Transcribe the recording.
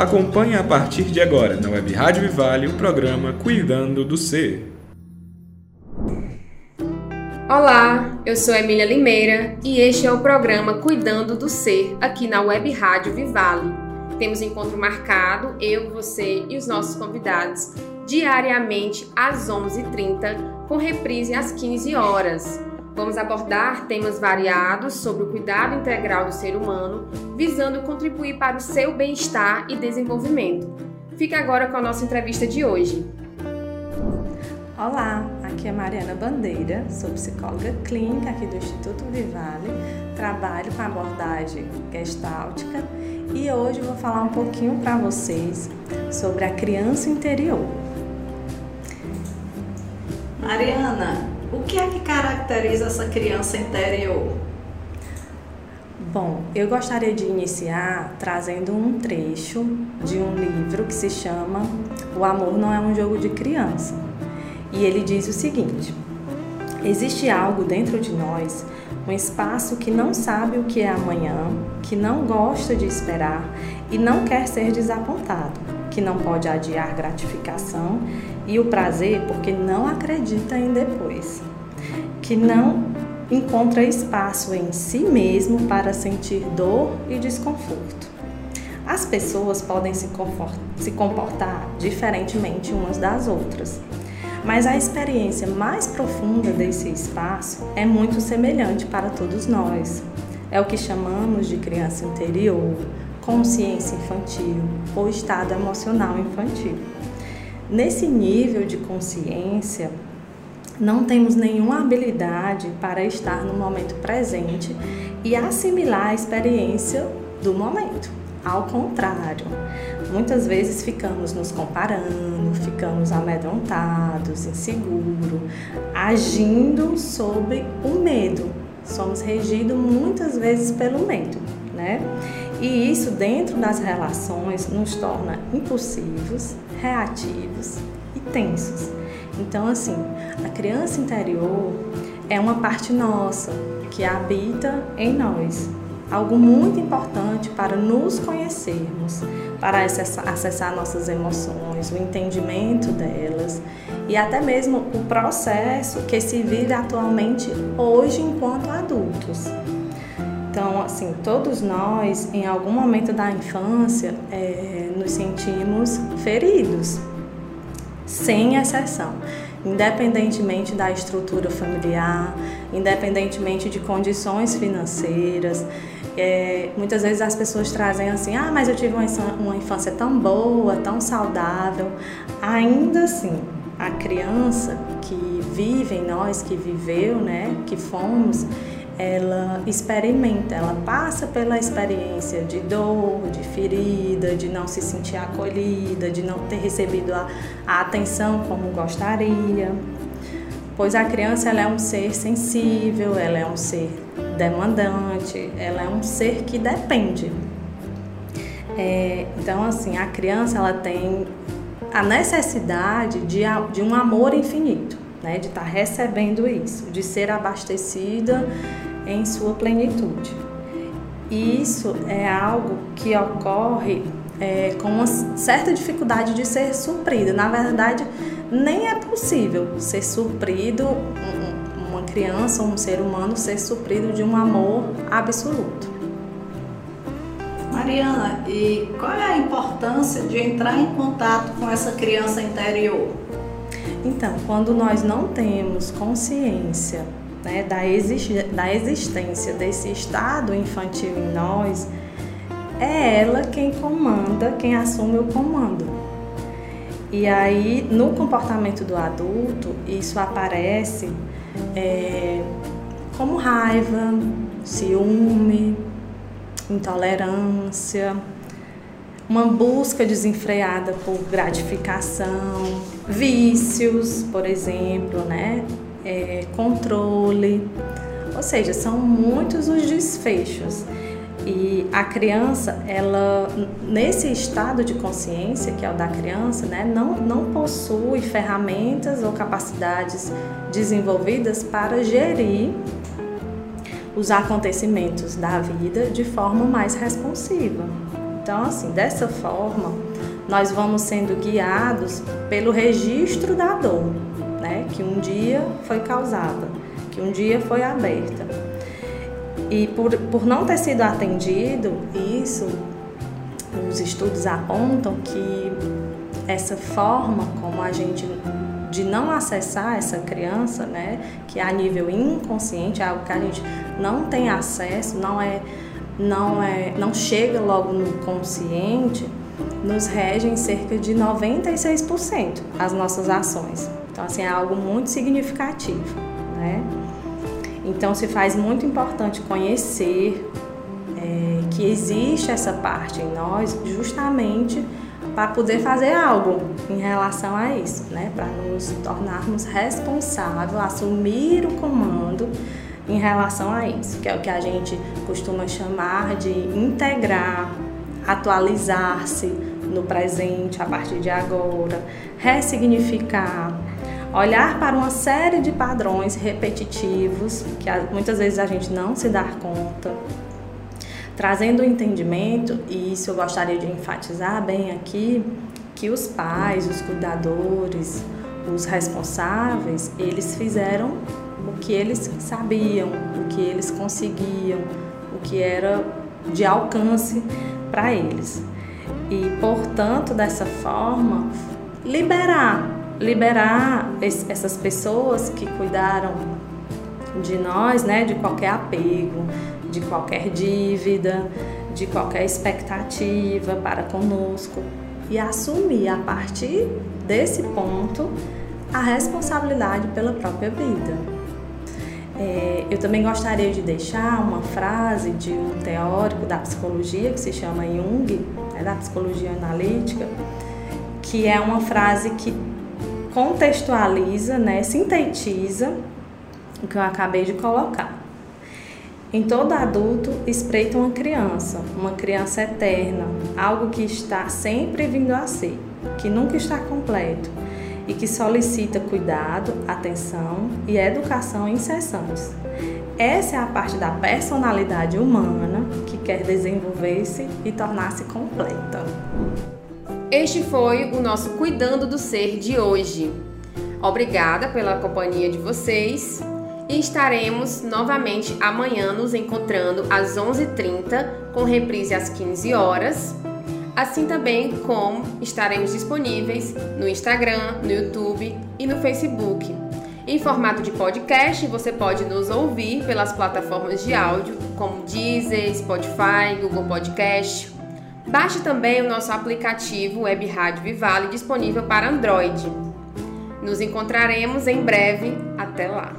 Acompanhe a partir de agora na Web Rádio Vivali o programa Cuidando do Ser. Olá, eu sou Emília Limeira e este é o programa Cuidando do Ser, aqui na Web Rádio Vivali. Temos encontro marcado, eu, você e os nossos convidados, diariamente às 11h30, com reprise às 15h. Vamos abordar temas variados sobre o cuidado integral do ser humano, visando contribuir para o seu bem-estar e desenvolvimento. Fica agora com a nossa entrevista de hoje. Olá, aqui é Mariana Bandeira, sou psicóloga clínica aqui do Instituto Vivali, trabalho com abordagem gestáltica e hoje vou falar um pouquinho para vocês sobre a criança interior. Mariana, o que é que caracteriza essa criança interior? Bom, eu gostaria de iniciar trazendo um trecho de um livro que se chama O Amor Não é um Jogo de Criança. E ele diz o seguinte: existe algo dentro de nós, um espaço que não sabe o que é amanhã, que não gosta de esperar e não quer ser desapontado, que não pode adiar gratificação e o prazer porque não acredita em depois, que não encontra espaço em si mesmo para sentir dor e desconforto. As pessoas podem se comportar diferentemente umas das outras, mas a experiência mais profunda desse espaço é muito semelhante para todos nós. É o que chamamos de criança interior, consciência infantil ou estado emocional infantil. Nesse nível de consciência, não temos nenhuma habilidade para estar no momento presente e assimilar a experiência do momento. Ao contrário, muitas vezes ficamos nos comparando, ficamos amedrontados, inseguros, agindo sob o medo. Somos regidos muitas vezes pelo medo, né? E isso dentro das relações nos torna impulsivos, reativos e tensos. Então, assim, a criança interior é uma parte nossa que habita em nós. Algo muito importante para nos conhecermos, para acessar nossas emoções, o entendimento delas e até mesmo o processo que se vive atualmente hoje enquanto adultos. Então, assim, todos nós, em algum momento da infância, nos sentimos feridos, sem exceção. Independentemente da estrutura familiar, independentemente de condições financeiras. Muitas vezes as pessoas trazem assim: ah, mas eu tive uma infância tão boa, tão saudável. Ainda assim, a criança que vive em nós, que viveu, né, que fomos, ela experimenta, ela passa pela experiência de dor, de ferida, de não se sentir acolhida, de não ter recebido a atenção como gostaria. Pois a criança, ela é um ser sensível, ela é um ser demandante, ela é um ser que depende. Então, assim, a criança, ela tem a necessidade de um amor infinito, né, de estar recebendo isso, de ser abastecida em sua plenitude. E isso é algo que ocorre com uma certa dificuldade de ser suprido. Na verdade, nem é possível ser suprido, uma criança, um ser humano, ser suprido de um amor absoluto. Mariana, e qual é a importância de entrar em contato com essa criança interior? Então, quando nós não temos consciência, né, da existência desse estado infantil em nós, é ela quem comanda, quem assume o comando. E aí, no comportamento do adulto, isso aparece como raiva, ciúme, intolerância, uma busca desenfreada por gratificação, vícios, por exemplo, né? Controle. Ou seja, são muitos os desfechos. E a criança, ela, nesse estado de consciência, que é o da criança, né, não possui ferramentas ou capacidades desenvolvidas para gerir os acontecimentos da vida de forma mais responsiva. Então, assim, dessa forma, nós vamos sendo guiados pelo registro da dor, né, que um dia foi causada, que um dia foi aberta. E por não ter sido atendido, isso, os estudos apontam que essa forma como a gente de não acessar essa criança, né, que a nível inconsciente é algo que a gente não tem acesso, não chega logo no consciente, nos regem cerca de 96% as nossas ações. Então, assim, é algo muito significativo, né? Então, se faz muito importante conhecer que existe essa parte em nós, justamente para poder fazer algo em relação a isso, né? Para nos tornarmos responsáveis, assumir o comando em relação a isso, que é o que a gente costuma chamar de integrar, atualizar-se no presente, a partir de agora, ressignificar, olhar para uma série de padrões repetitivos que muitas vezes a gente não se dá conta, trazendo o entendimento, e isso eu gostaria de enfatizar bem aqui, que os pais, os cuidadores, os responsáveis, eles fizeram o que eles sabiam, o que eles conseguiam, o que era de alcance para eles. E, portanto, dessa forma, liberar essas pessoas que cuidaram de nós, né, de qualquer apego, de qualquer dívida, de qualquer expectativa para conosco, e assumir a partir desse ponto a responsabilidade pela própria vida. Eu também gostaria de deixar uma frase de um teórico da psicologia que se chama Jung, né, da psicologia analítica, que é uma frase que contextualiza, né, sintetiza o que eu acabei de colocar. Em todo adulto espreita uma criança eterna, algo que está sempre vindo a ser, que nunca está completo e que solicita cuidado, atenção e educação incessantes. Essa é a parte da personalidade humana que quer desenvolver-se e tornar-se completa. Este foi o nosso Cuidando do Ser de hoje. Obrigada pela companhia de vocês e estaremos novamente amanhã nos encontrando às 11h30 com reprise às 15h, assim também como estaremos disponíveis no Instagram, no YouTube e no Facebook. Em formato de podcast, você pode nos ouvir pelas plataformas de áudio como Deezer, Spotify, Google Podcast. Baixe também o nosso aplicativo Web Rádio Vivali, disponível para Android. Nos encontraremos em breve. Até lá!